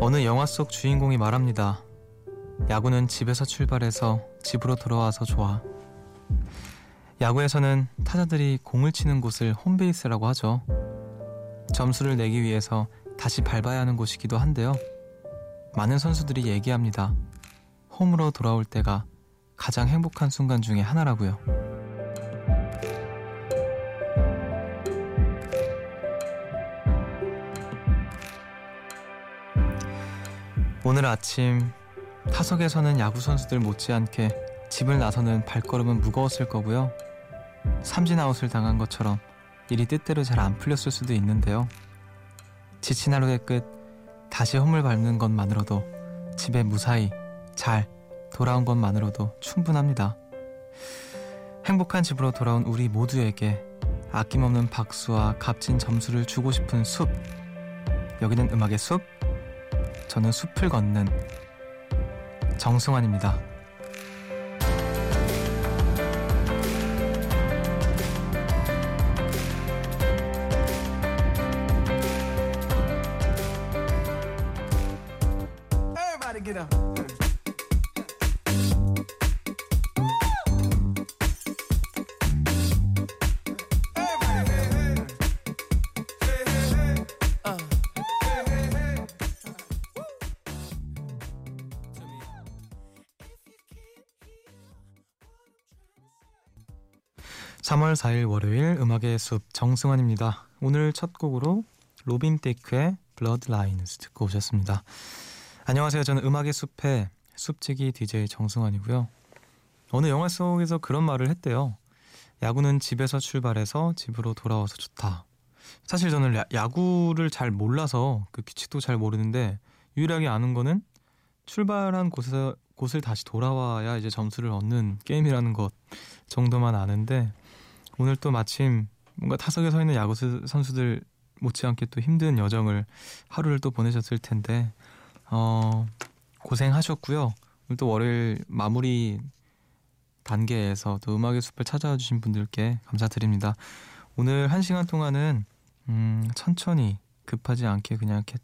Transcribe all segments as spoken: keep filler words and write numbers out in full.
어느 영화 속 주인공이 말합니다. 야구는 집에서 출발해서 집으로 돌아와서 좋아. 야구에서는 타자들이 공을 치는 곳을 홈베이스라고 하죠. 점수를 내기 위해서 다시 밟아야 하는 곳이기도 한데요. 많은 선수들이 얘기합니다. 홈으로 돌아올 때가 가장 행복한 순간 중에 하나라고요. 오늘 아침 타석에서는 야구 선수들 못지않게 집을 나서는 발걸음은 무거웠을 거고요. 삼진아웃을 당한 것처럼 일이 뜻대로 잘 안 풀렸을 수도 있는데요. 지친 하루의 끝, 다시 홈을 밟는 것만으로도, 집에 무사히 잘 돌아온 것만으로도 충분합니다. 행복한 집으로 돌아온 우리 모두에게 아낌없는 박수와 값진 점수를 주고 싶은 숲. 여기는 음악의 숲, 저는 숲을 걷는 정승환입니다. 삼월 사일 월요일 음악의 숲 정승환입니다. 오늘 첫 곡으로 로빈 테이크의 블러드 라인스 듣고 오셨습니다. 안녕하세요. 저는 음악의 숲의 숲지기 디제이 정승환이고요. 어느 영화 속에서 그런 말을 했대요. 야구는 집에서 출발해서 집으로 돌아와서 좋다. 사실 저는 야, 야구를 잘 몰라서 그 규칙도 잘 모르는데 유일하게 아는 거는 출발한 곳에서, 곳을 다시 돌아와야 이제 점수를 얻는 게임이라는 것 정도만 아는데, 오늘 또 마침 뭔가 타석에 서 있는 야구 선수들 못지않게 또 힘든 여정을 하루를 또 보내셨을 텐데 어, 고생하셨고요. 오늘 또 월요일 마무리 단계에서 또 음악의 숲을 찾아와 주신 분들께 감사드립니다. 오늘 한 시간 동안은 음, 천천히 급하지 않게 그냥 이렇게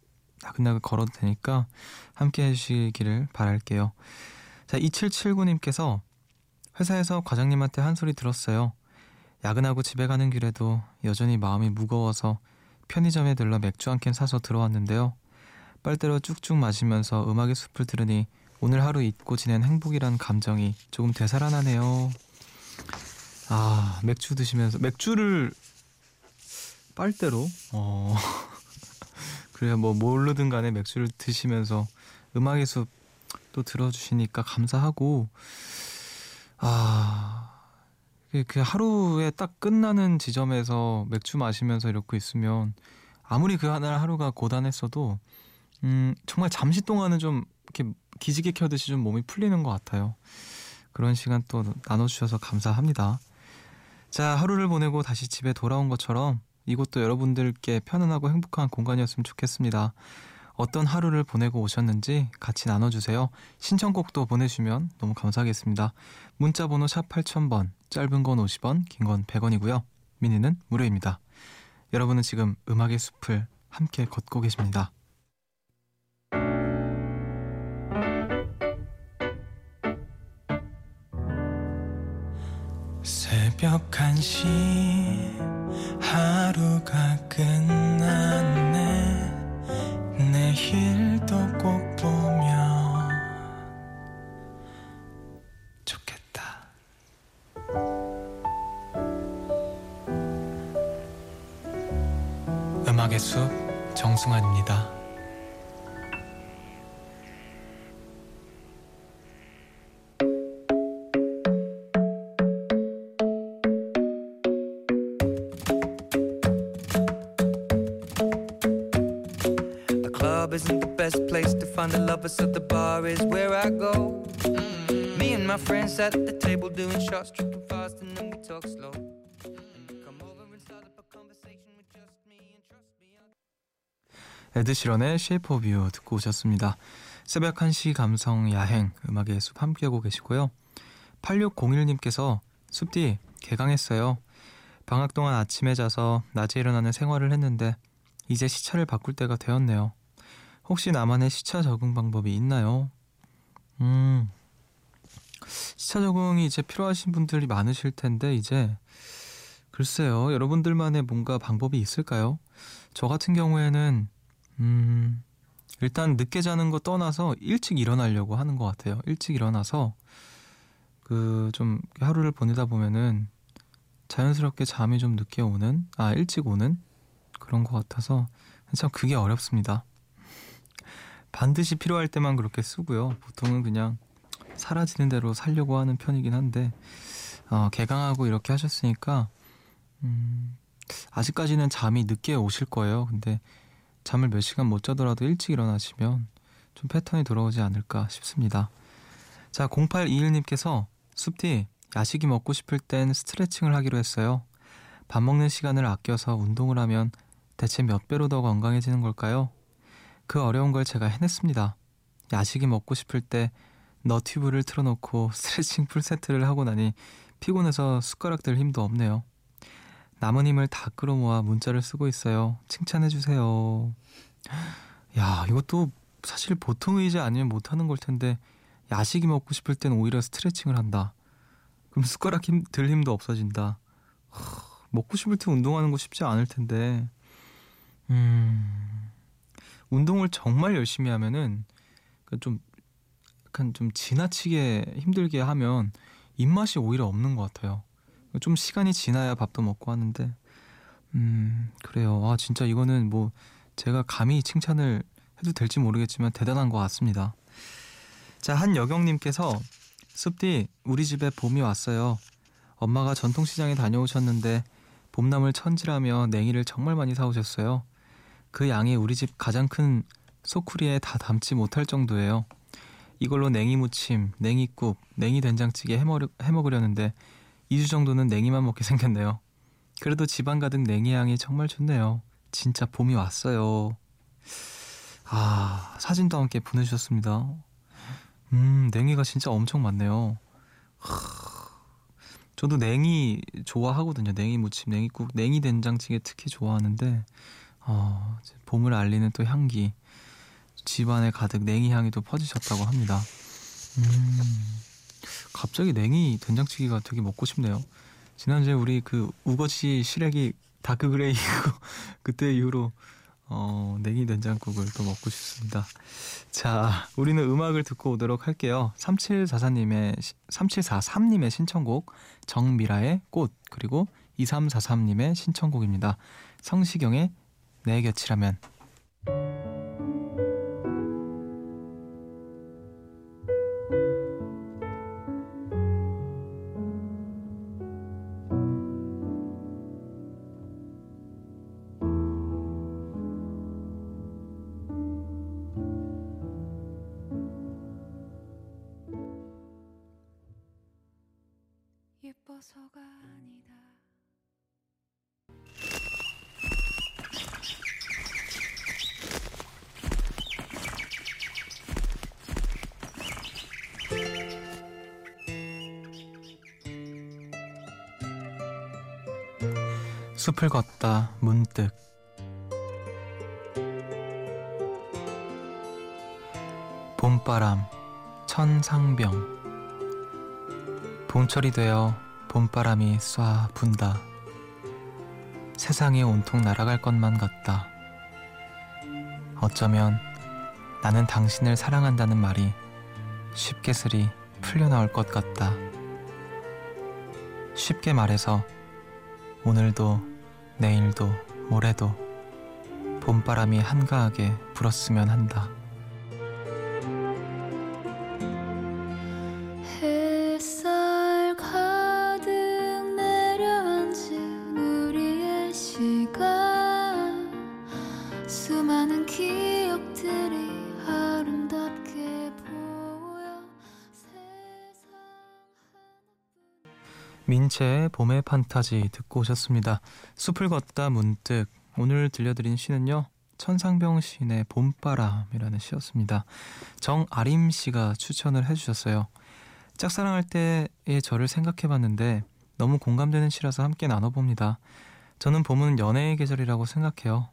나긋나긋 걸어도 되니까 함께 해주시기를 바랄게요. 자, 이칠칠구 님께서 회사에서 과장님한테 한 소리 들었어요. 야근하고 집에 가는 길에도 여전히 마음이 무거워서 편의점에 들러 맥주 한 캔 사서 들어왔는데요. 빨대로 쭉쭉 마시면서 음악의 숲을 들으니 오늘 하루 잊고 지낸 행복이란 감정이 조금 되살아나네요. 아, 맥주 드시면서 맥주를 빨대로 어... 그래야 뭐 모르든 간에 맥주를 드시면서 음악의 숲 또 들어주시니까 감사하고, 아... 그 하루에 딱 끝나는 지점에서 맥주 마시면서 이러고 있으면 아무리 그 날 하루가 고단했어도 음, 정말 잠시 동안은 좀 이렇게 기지개 켜듯이 좀 몸이 풀리는 것 같아요. 그런 시간 또 나눠주셔서 감사합니다. 자, 하루를 보내고 다시 집에 돌아온 것처럼 이곳도 여러분들께 편안하고 행복한 공간이었으면 좋겠습니다. 어떤 하루를 보내고 오셨는지 같이 나눠주세요. 신청곡도 보내주시면 너무 감사하겠습니다. 문자번호 샵 팔천 번, 짧은 건 오십 원, 긴 건 백 원이고요. 미니는 무료입니다. 여러분은 지금 음악의 숲을 함께 걷고 계십니다. 새벽 한 시 하루가 끝났네. 내일도 꼭 보면 좋겠다. 음악의 숲 정승환입니다. The lovers of the bar is where I go. Mm-hmm. Me and my friends at the table doing shots, tripping fast, and then we talk slow. Mm-hmm. Come over and start up a conversation with just me and trust me. I'll... 에드 시런의 쉐이프 오브 유 듣고 오셨습니다. 새벽 한 시 감성 야행 음악의 숲 함께하고 계시고요. 팔육공일 님께서 숲디 개강했어요. 방학 동안 아침에 자서 낮에 일어나는 생활을 했는데 이제 시차를 바꿀 때가 되었네요. 혹시 나만의 시차 적응 방법이 있나요? 음, 시차 적응이 이제 필요하신 분들이 많으실 텐데 이제 글쎄요, 여러분들만의 뭔가 방법이 있을까요? 저 같은 경우에는 음, 일단 늦게 자는 거 떠나서 일찍 일어나려고 하는 것 같아요. 일찍 일어나서 그 좀 하루를 보내다 보면은 자연스럽게 잠이 좀 늦게 오는, 아 일찍 오는 그런 것 같아서 참 그게 어렵습니다. 반드시 필요할 때만 그렇게 쓰고요. 보통은 그냥 사라지는 대로 살려고 하는 편이긴 한데 어, 개강하고 이렇게 하셨으니까 음, 아직까지는 잠이 늦게 오실 거예요. 근데 잠을 몇 시간 못 자더라도 일찍 일어나시면 좀 패턴이 돌아오지 않을까 싶습니다. 자, 공팔이일 님께서 숲디, 야식이 먹고 싶을 땐 스트레칭을 하기로 했어요. 밥 먹는 시간을 아껴서 운동을 하면 대체 몇 배로 더 건강해지는 걸까요? 그 어려운 걸 제가 해냈습니다. 야식이 먹고 싶을 때 너튜브를 틀어놓고 스트레칭 풀세트를 하고 나니 피곤해서 숟가락 들 힘도 없네요. 남은 힘을 다 끌어모아 문자를 쓰고 있어요. 칭찬해주세요. 야, 이것도 사실 보통 의지 아니면 못하는 걸 텐데 야식이 먹고 싶을 땐 오히려 스트레칭을 한다. 그럼 숟가락 힘, 들 힘도 없어진다. 먹고 싶을 때 운동하는 거 쉽지 않을 텐데 음, 운동을 정말 열심히 하면은 좀 약간 좀 지나치게 힘들게 하면 입맛이 오히려 없는 것 같아요. 좀 시간이 지나야 밥도 먹고 하는데 음 그래요. 아 진짜 이거는 뭐 제가 감히 칭찬을 해도 될지 모르겠지만 대단한 것 같습니다. 자, 한여경님께서 숲디, 우리 집에 봄이 왔어요. 엄마가 전통시장에 다녀오셨는데 봄나물 천지라며 냉이를 정말 많이 사오셨어요. 그 양이 우리 집 가장 큰 소쿠리에 다 담지 못할 정도예요. 이걸로 냉이 무침, 냉이국, 냉이 된장찌개 해먹으려, 해먹으려는데 이 주 정도는 냉이만 먹게 생겼네요. 그래도 집안 가득 냉이 향이 정말 좋네요. 진짜 봄이 왔어요. 아, 사진도 함께 보내주셨습니다. 음, 냉이가 진짜 엄청 많네요. 저도 냉이 좋아하거든요. 냉이 무침, 냉이국, 냉이 된장찌개 특히 좋아하는데 어, 봄을 알리는 또 향기, 집안에 가득 냉이 향이 또 퍼지셨다고 합니다. 음, 갑자기 냉이 된장찌개가 되게 먹고 싶네요. 지난주에 우리 그 우거지 시래기 다크그레이 그때 이후로 어, 냉이 된장국을 또 먹고 싶습니다. 자, 우리는 음악을 듣고 오도록 할게요. 삼칠사사님의, 삼칠사삼님의 신청곡 정미라의 꽃, 그리고 이삼사삼님의 신청곡입니다. 성시경의 내 곁이라면. 예뻐서가 아니다. 숲을 걷다 문득 봄바람, 천상병. 봄철이 되어 봄바람이 쏴 분다. 세상이 온통 날아갈 것만 같다. 어쩌면 나는 당신을 사랑한다는 말이 쉽게스리 풀려나올 것 같다. 쉽게 말해서 오늘도 내일도 모레도 봄바람이 한가하게 불었으면 한다. 민채의 봄의 판타지 듣고 오셨습니다. 숲을 걷다 문득, 오늘 들려드린 시는요, 천상병 시인의 봄바람이라는 시였습니다. 정아림 씨가 추천을 해주셨어요. 짝사랑할 때의 저를 생각해봤는데 너무 공감되는 시라서 함께 나눠봅니다. 저는 봄은 연애의 계절이라고 생각해요.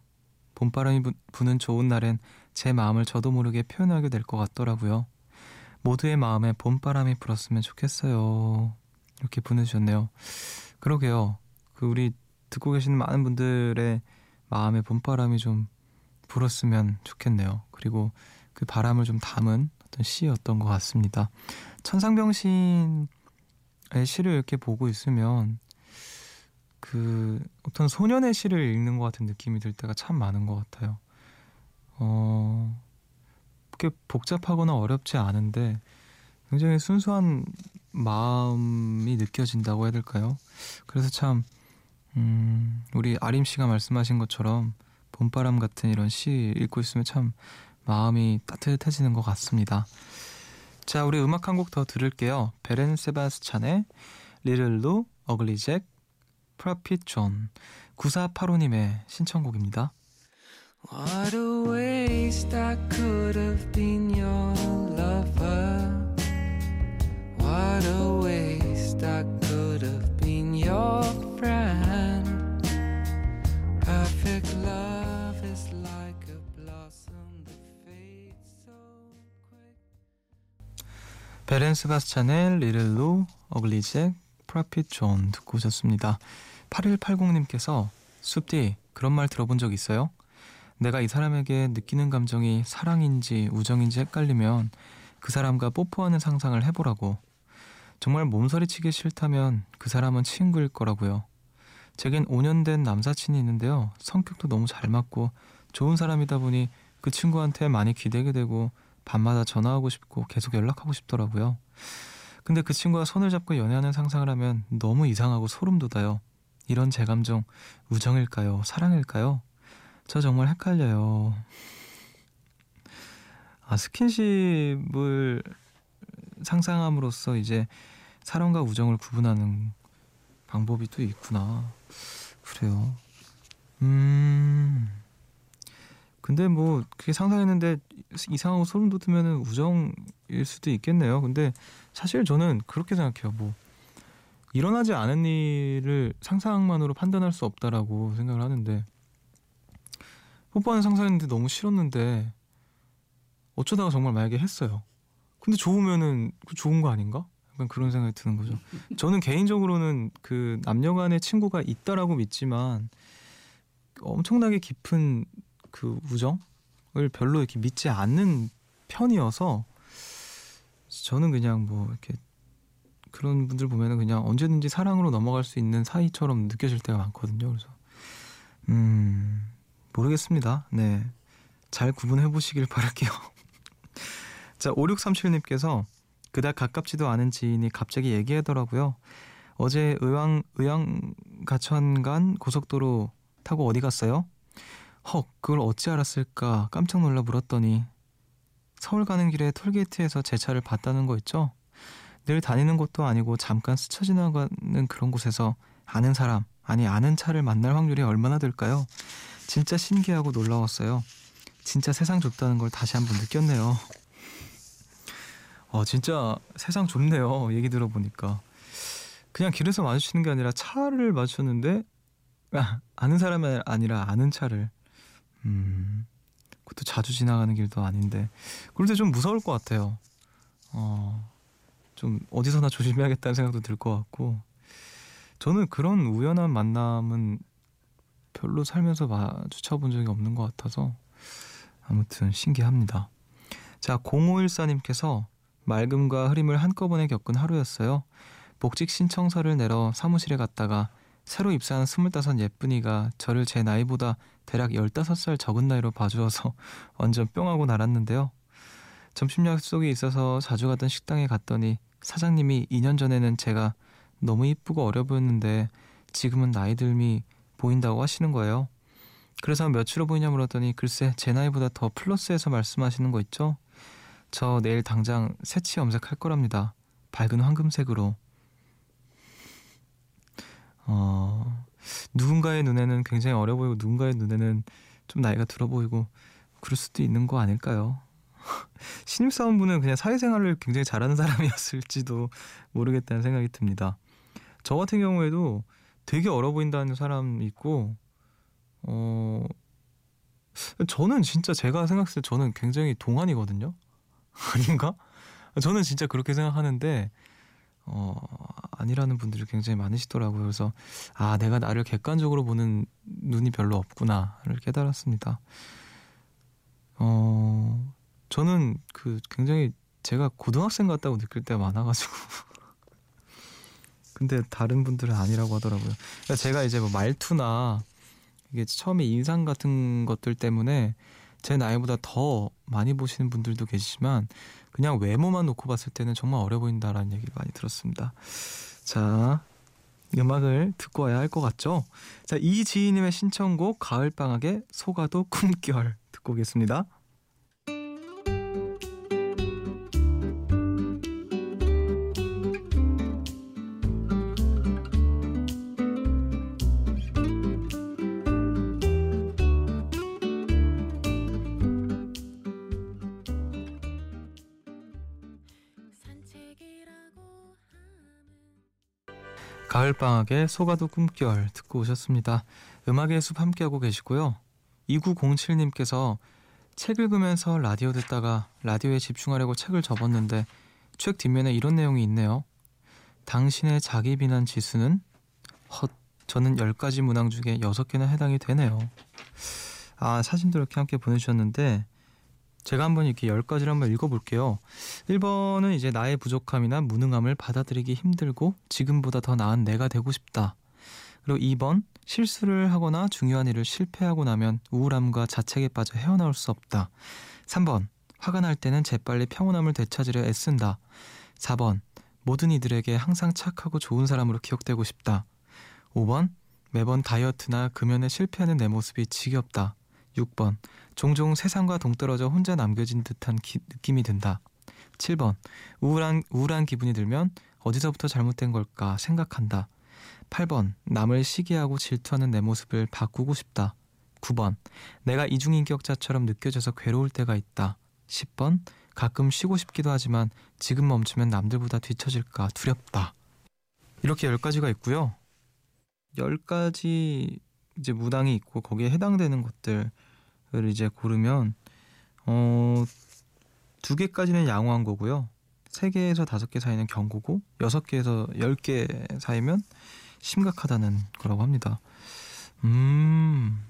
봄바람이 부는 좋은 날엔 제 마음을 저도 모르게 표현하게 될 것 같더라고요. 모두의 마음에 봄바람이 불었으면 좋겠어요. 이렇게 보내주셨네요. 그러게요. 그 우리 듣고 계시는 많은 분들의 마음에 봄바람이 좀 불었으면 좋겠네요. 그리고 그 바람을 좀 담은 어떤 시였던 것 같습니다. 천상병 시의 시를 이렇게 보고 있으면 그 어떤 소년의 시를 읽는 것 같은 느낌이 들 때가 참 많은 것 같아요. 어, 그렇게 복잡하거나 어렵지 않은데 굉장히 순수한 마음이 느껴진다고 해야 될까요? 그래서 참 음, 우리 아림 씨가 말씀하신 것처럼 봄바람 같은 이런 시 읽고 있으면 참 마음이 따뜻해지는 것 같습니다. 자, 우리 음악 한 곡 더 들을게요. 베렌 세바스찬의 Little Lou, Ugly Jack, Profit John, 구사팔오님의 신청곡입니다. What a waste I could have been your lover. What a waste I could have been your friend. Perfect love is like a blossom that fades so quick. 베렌 세바스찬의 Little Lou, Ugly Jack, Profit John 듣고 오셨습니다. 팔일팔공님께서 숲디 그런 말 들어본 적 있어요? 내가 이 사람에게 느끼는 감정이 사랑인지 우정인지 헷갈리면 그 사람과 뽀뽀하는 상상을 해보라고. 정말 몸서리치기 싫다면 그 사람은 친구일 거라고요. 제겐 오 년 된 남사친이 있는데요. 성격도 너무 잘 맞고 좋은 사람이다 보니 그 친구한테 많이 기대게 되고 밤마다 전화하고 싶고 계속 연락하고 싶더라고요. 근데 그 친구와 손을 잡고 연애하는 상상을 하면 너무 이상하고 소름 돋아요. 이런 제 감정 우정일까요? 사랑일까요? 저 정말 헷갈려요. 아, 스킨십을 상상함으로써 이제 사랑과 우정을 구분하는 방법이 또 있구나. 그래요. 음. 근데 뭐 그게 상상했는데 이상하고 소름 돋으면은 우정일 수도 있겠네요. 근데 사실 저는 그렇게 생각해요. 뭐 일어나지 않은 일을 상상만으로 판단할 수 없다라고 생각을 하는데. 뽀뽀하는 상상했는데 너무 싫었는데 어쩌다가 정말 만약에 했어요. 근데 좋으면은 좋은 거 아닌가? 약간 그런 생각이 드는 거죠. 저는 개인적으로는 그 남녀간의 친구가 있다라고 믿지만 엄청나게 깊은 그 우정을 별로 이렇게 믿지 않는 편이어서 저는 그냥 뭐 이렇게 그런 분들 보면은 그냥 언제든지 사랑으로 넘어갈 수 있는 사이처럼 느껴질 때가 많거든요. 그래서 음. 모르겠습니다. 네, 잘 구분해보시길 바랄게요. 자, 오육삼칠님께서 그닥 가깝지도 않은 지인이 갑자기 얘기하더라고요. 어제 의왕, 의왕 가천간 고속도로 타고 어디 갔어요? 헉, 그걸 어찌 알았을까 깜짝 놀라 물었더니 서울 가는 길에 톨게이트에서 제 차를 봤다는 거 있죠? 늘 다니는 곳도 아니고 잠깐 스쳐 지나가는 그런 곳에서 아는 사람, 아니 아는 차를 만날 확률이 얼마나 될까요? 진짜 신기하고 놀라웠어요. 진짜 세상 좁다는 걸 다시 한번 느꼈네요. 어, 진짜 세상 좁네요. 얘기 들어보니까. 그냥 길에서 마주치는 게 아니라 차를 마주쳤는데 아, 아는 사람이 아니라 아는 차를. 음, 그것도 자주 지나가는 길도 아닌데. 그럴 때 좀 무서울 것 같아요. 어, 좀 어디서나 조심해야겠다는 생각도 들 것 같고. 저는 그런 우연한 만남은 별로 살면서 마주쳐본 적이 없는 것 같아서 아무튼 신기합니다. 자, 공오일사님께서 맑음과 흐림을 한꺼번에 겪은 하루였어요. 복직 신청서를 내러 사무실에 갔다가 새로 입사한 스물다섯 예쁜이가 저를 제 나이보다 대략 열다섯 살 적은 나이로 봐주어서 완전 뿅하고 날았는데요. 점심 약속이 있어서 자주 가던 식당에 갔더니 사장님이 이 년 전에는 제가 너무 이쁘고 어려 보였는데 지금은 나이 들미 보인다고 하시는 거예요. 그래서 몇으로 보이냐 물었더니 글쎄 제 나이보다 더 플러스해서 말씀하시는 거 있죠? 저 내일 당장 새치 염색할 거랍니다. 밝은 황금색으로. 어, 누군가의 눈에는 굉장히 어려 보이고 누군가의 눈에는 좀 나이가 들어 보이고 그럴 수도 있는 거 아닐까요? 신입사원분은 그냥 사회생활을 굉장히 잘하는 사람이었을지도 모르겠다는 생각이 듭니다. 저 같은 경우에도 되게 어려 보인다는 사람 있고, 어, 저는 진짜 제가 생각했을 때 저는 굉장히 동안이거든요. 아닌가? 저는 진짜 그렇게 생각하는데 어, 아니라는 분들이 굉장히 많으시더라고요. 그래서 아, 내가 나를 객관적으로 보는 눈이 별로 없구나를 깨달았습니다. 어, 저는 그 굉장히 제가 고등학생 같다고 느낄 때가 많아가지고 근데 다른 분들은 아니라고 하더라고요. 그러니까 제가 이제 뭐 말투나 이게 처음에 인상 같은 것들 때문에 제 나이보다 더 많이 보시는 분들도 계시지만 그냥 외모만 놓고 봤을 때는 정말 어려 보인다라는 얘기를 많이 들었습니다. 자, 음악을 듣고 와야 할 것 같죠? 자, 이지희님의 신청곡 가을방학의 소가도 꿈결 듣고 오겠습니다. 가을방학의 소가도 꿈결 듣고 오셨습니다. 음악의 숲 함께하고 계시고요. 이구공칠님께서 책 읽으면서 라디오 듣다가 라디오에 집중하려고 책을 접었는데 책 뒷면에 이런 내용이 있네요. 당신의 자기 비난 지수는? 헛, 저는 열 가지 문항 중에 여섯 개나 해당이 되네요. 아, 사진도 이렇게 함께 보내주셨는데 제가 한번 이렇게 열 가지를 한번 읽어볼게요. 일 번은 이제 나의 부족함이나 무능함을 받아들이기 힘들고 지금보다 더 나은 내가 되고 싶다. 그리고 이 번, 실수를 하거나 중요한 일을 실패하고 나면 우울함과 자책에 빠져 헤어나올 수 없다. 삼 번, 화가 날 때는 재빨리 평온함을 되찾으려 애쓴다. 사 번, 모든 이들에게 항상 착하고 좋은 사람으로 기억되고 싶다. 오 번, 매번 다이어트나 금연에 실패하는 내 모습이 지겹다. 육 번, 종종 세상과 동떨어져 혼자 남겨진 듯한 기, 느낌이 든다. 칠 번, 우울한, 우울한 기분이 들면 어디서부터 잘못된 걸까 생각한다. 팔 번, 남을 시기하고 질투하는 내 모습을 바꾸고 싶다. 구 번, 내가 이중인격자처럼 느껴져서 괴로울 때가 있다. 십 번, 가끔 쉬고 싶기도 하지만 지금 멈추면 남들보다 뒤처질까 두렵다. 이렇게 열 가지가 있고요. 열 가지 이제 무당이 있고 거기에 해당되는 것들을 이제 고르면 어, 두 개까지는 양호한 거고요. 세 개에서 다섯 개 사이는 경고고 여섯 개에서 열 개 사이면 심각하다는 거라고 합니다. 음,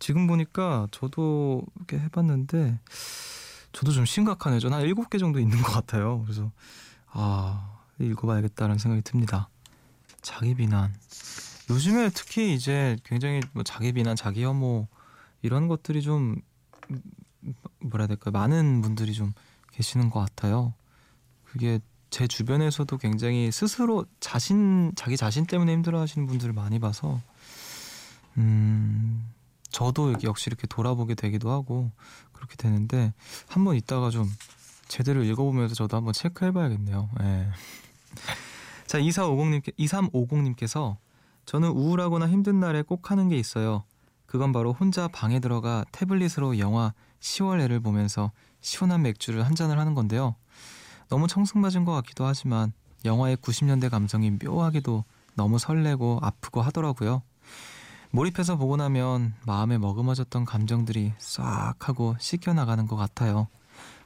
지금 보니까 저도 이렇게 해봤는데 저도 좀 심각하네요. 저는 한 일곱 개 정도 있는 것 같아요. 그래서 아, 읽어봐야겠다는 생각이 듭니다. 자기 비난. 요즘에 특히 이제 굉장히 뭐 자기 비난, 자기 혐오 이런 것들이 좀 뭐라 해야 될까요? 많은 분들이 좀 계시는 것 같아요. 그게 제 주변에서도 굉장히 스스로 자신, 자기 자신 때문에 힘들어하시는 분들을 많이 봐서 음, 저도 역시 이렇게 돌아보게 되기도 하고 그렇게 되는데 한번 이따가 좀 제대로 읽어보면서 저도 한번 체크해봐야겠네요. 예. 자, 이사오공님께, 이삼오공님께서 저는 우울하거나 힘든 날에 꼭 하는 게 있어요. 그건 바로 혼자 방에 들어가 태블릿으로 영화 시월애를 보면서 시원한 맥주를 한 잔을 하는 건데요. 너무 청승맞은 것 같기도 하지만 영화의 구십 년대 감성이 묘하게도 너무 설레고 아프고 하더라고요. 몰입해서 보고 나면 마음에 머금어졌던 감정들이 싹 하고 씻겨나가는 것 같아요.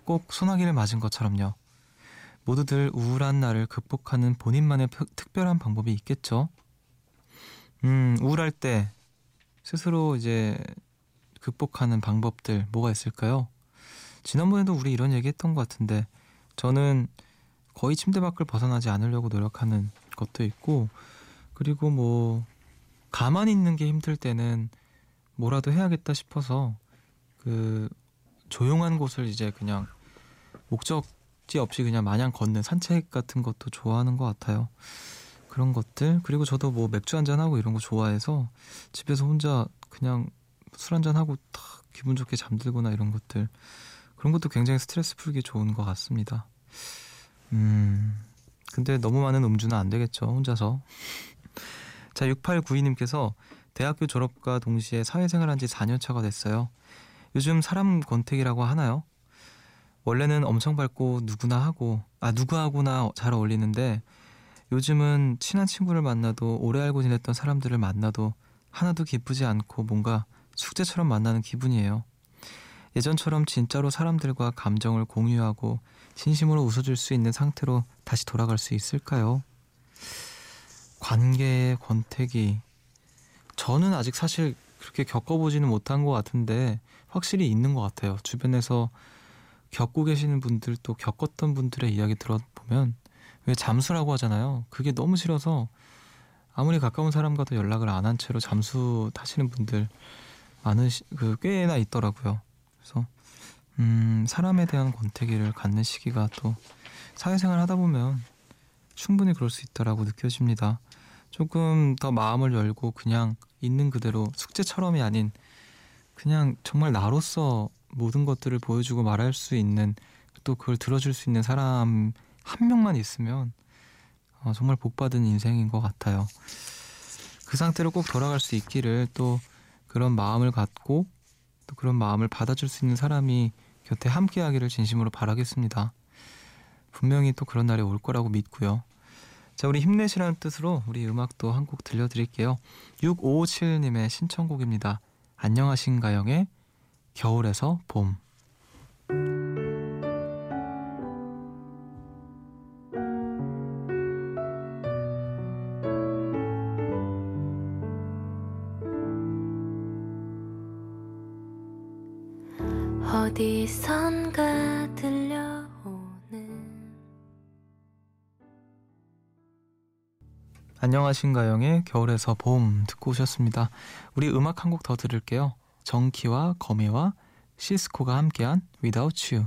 꼭 소나기를 맞은 것처럼요. 모두들 우울한 날을 극복하는 본인만의 특별한 방법이 있겠죠? 음, 우울할 때 스스로 이제 극복하는 방법들 뭐가 있을까요? 지난번에도 우리 이런 얘기 했던 것 같은데 저는 거의 침대 밖을 벗어나지 않으려고 노력하는 것도 있고 그리고 뭐 가만히 있는 게 힘들 때는 뭐라도 해야겠다 싶어서 그 조용한 곳을 이제 그냥 목적지 없이 그냥 마냥 걷는 산책 같은 것도 좋아하는 것 같아요. 그런 것들. 그리고 저도 뭐 맥주 한잔하고 이런 거 좋아해서 집에서 혼자 그냥 술 한잔하고 딱 기분 좋게 잠들거나 이런 것들. 그런 것도 굉장히 스트레스 풀기 좋은 것 같습니다. 음, 근데 너무 많은 음주는 안 되겠죠, 혼자서. 자, 육팔구이님께서 대학교 졸업과 동시에 사회생활 한지 사 년 차가 됐어요. 요즘 사람 권태기라고 하나요? 원래는 엄청 밝고 누구나 하고, 아, 누구하고나 잘 어울리는데 요즘은 친한 친구를 만나도 오래 알고 지냈던 사람들을 만나도 하나도 기쁘지 않고 뭔가 숙제처럼 만나는 기분이에요. 예전처럼 진짜로 사람들과 감정을 공유하고 진심으로 웃어줄 수 있는 상태로 다시 돌아갈 수 있을까요? 관계의 권태기, 저는 아직 사실 그렇게 겪어보지는 못한 것 같은데 확실히 있는 것 같아요. 주변에서 겪고 계시는 분들, 또 겪었던 분들의 이야기 들어보면, 왜 잠수라고 하잖아요. 그게 너무 싫어서 아무리 가까운 사람과도 연락을 안 한 채로 잠수 타시는 분들 많은, 그 꽤나 있더라고요. 그래서 음, 사람에 대한 권태기를 갖는 시기가 또 사회생활 하다 보면 충분히 그럴 수 있다라고 느껴집니다. 조금 더 마음을 열고 그냥 있는 그대로, 숙제처럼이 아닌 그냥 정말 나로서 모든 것들을 보여주고 말할 수 있는, 또 그걸 들어줄 수 있는 사람 한 명만 있으면 어, 정말 복받은 인생인 것 같아요. 그 상태로 꼭 돌아갈 수 있기를, 또 그런 마음을 갖고 또 그런 마음을 받아줄 수 있는 사람이 곁에 함께하기를 진심으로 바라겠습니다. 분명히 또 그런 날이 올 거라고 믿고요. 자, 우리 힘내시라는 뜻으로 우리 음악도 한 곡 들려드릴게요. 육오오칠님의 신청곡입니다. 안녕하신가영의 겨울에서 봄. 어디선가 들려오는 안녕하신가영의 겨울에서 봄 듣고 오셨습니다. 우리 음악 한 곡 더 들을게요. 정키와 거미와 시스코가 함께한 Without You.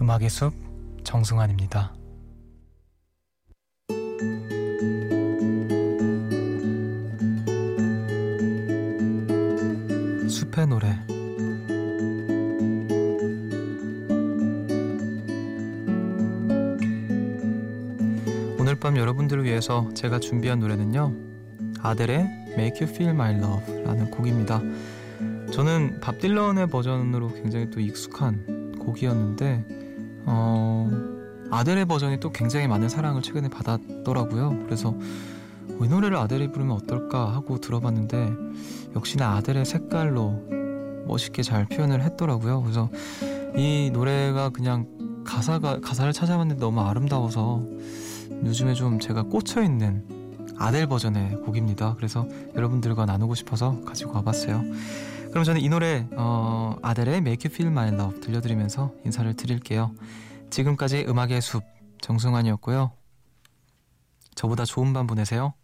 음악의 숲 정승환입니다. 숲의 노래. 오늘 밤 여러분들을 위해서 제가 준비한 노래는요, 아델의 Make You Feel My Love 라는 곡입니다. 저는 밥 딜런의 버전으로 굉장히 또 익숙한 곡이었는데 어, 아델의 버전이 또 굉장히 많은 사랑을 최근에 받았더라고요. 그래서 이 노래를 아델이 부르면 어떨까 하고 들어봤는데 역시나 아델의 색깔로 멋있게 잘 표현을 했더라고요. 그래서 이 노래가 그냥 가사가, 가사를 찾아봤는데 너무 아름다워서 요즘에 좀 제가 꽂혀있는 아델 버전의 곡입니다. 그래서 여러분들과 나누고 싶어서 가지고 와봤어요. 그럼 저는 이 노래 어, 아델의 Make You Feel My Love 들려드리면서 인사를 드릴게요. 지금까지 음악의 숲 정승환이었고요. 저보다 좋은 밤 보내세요.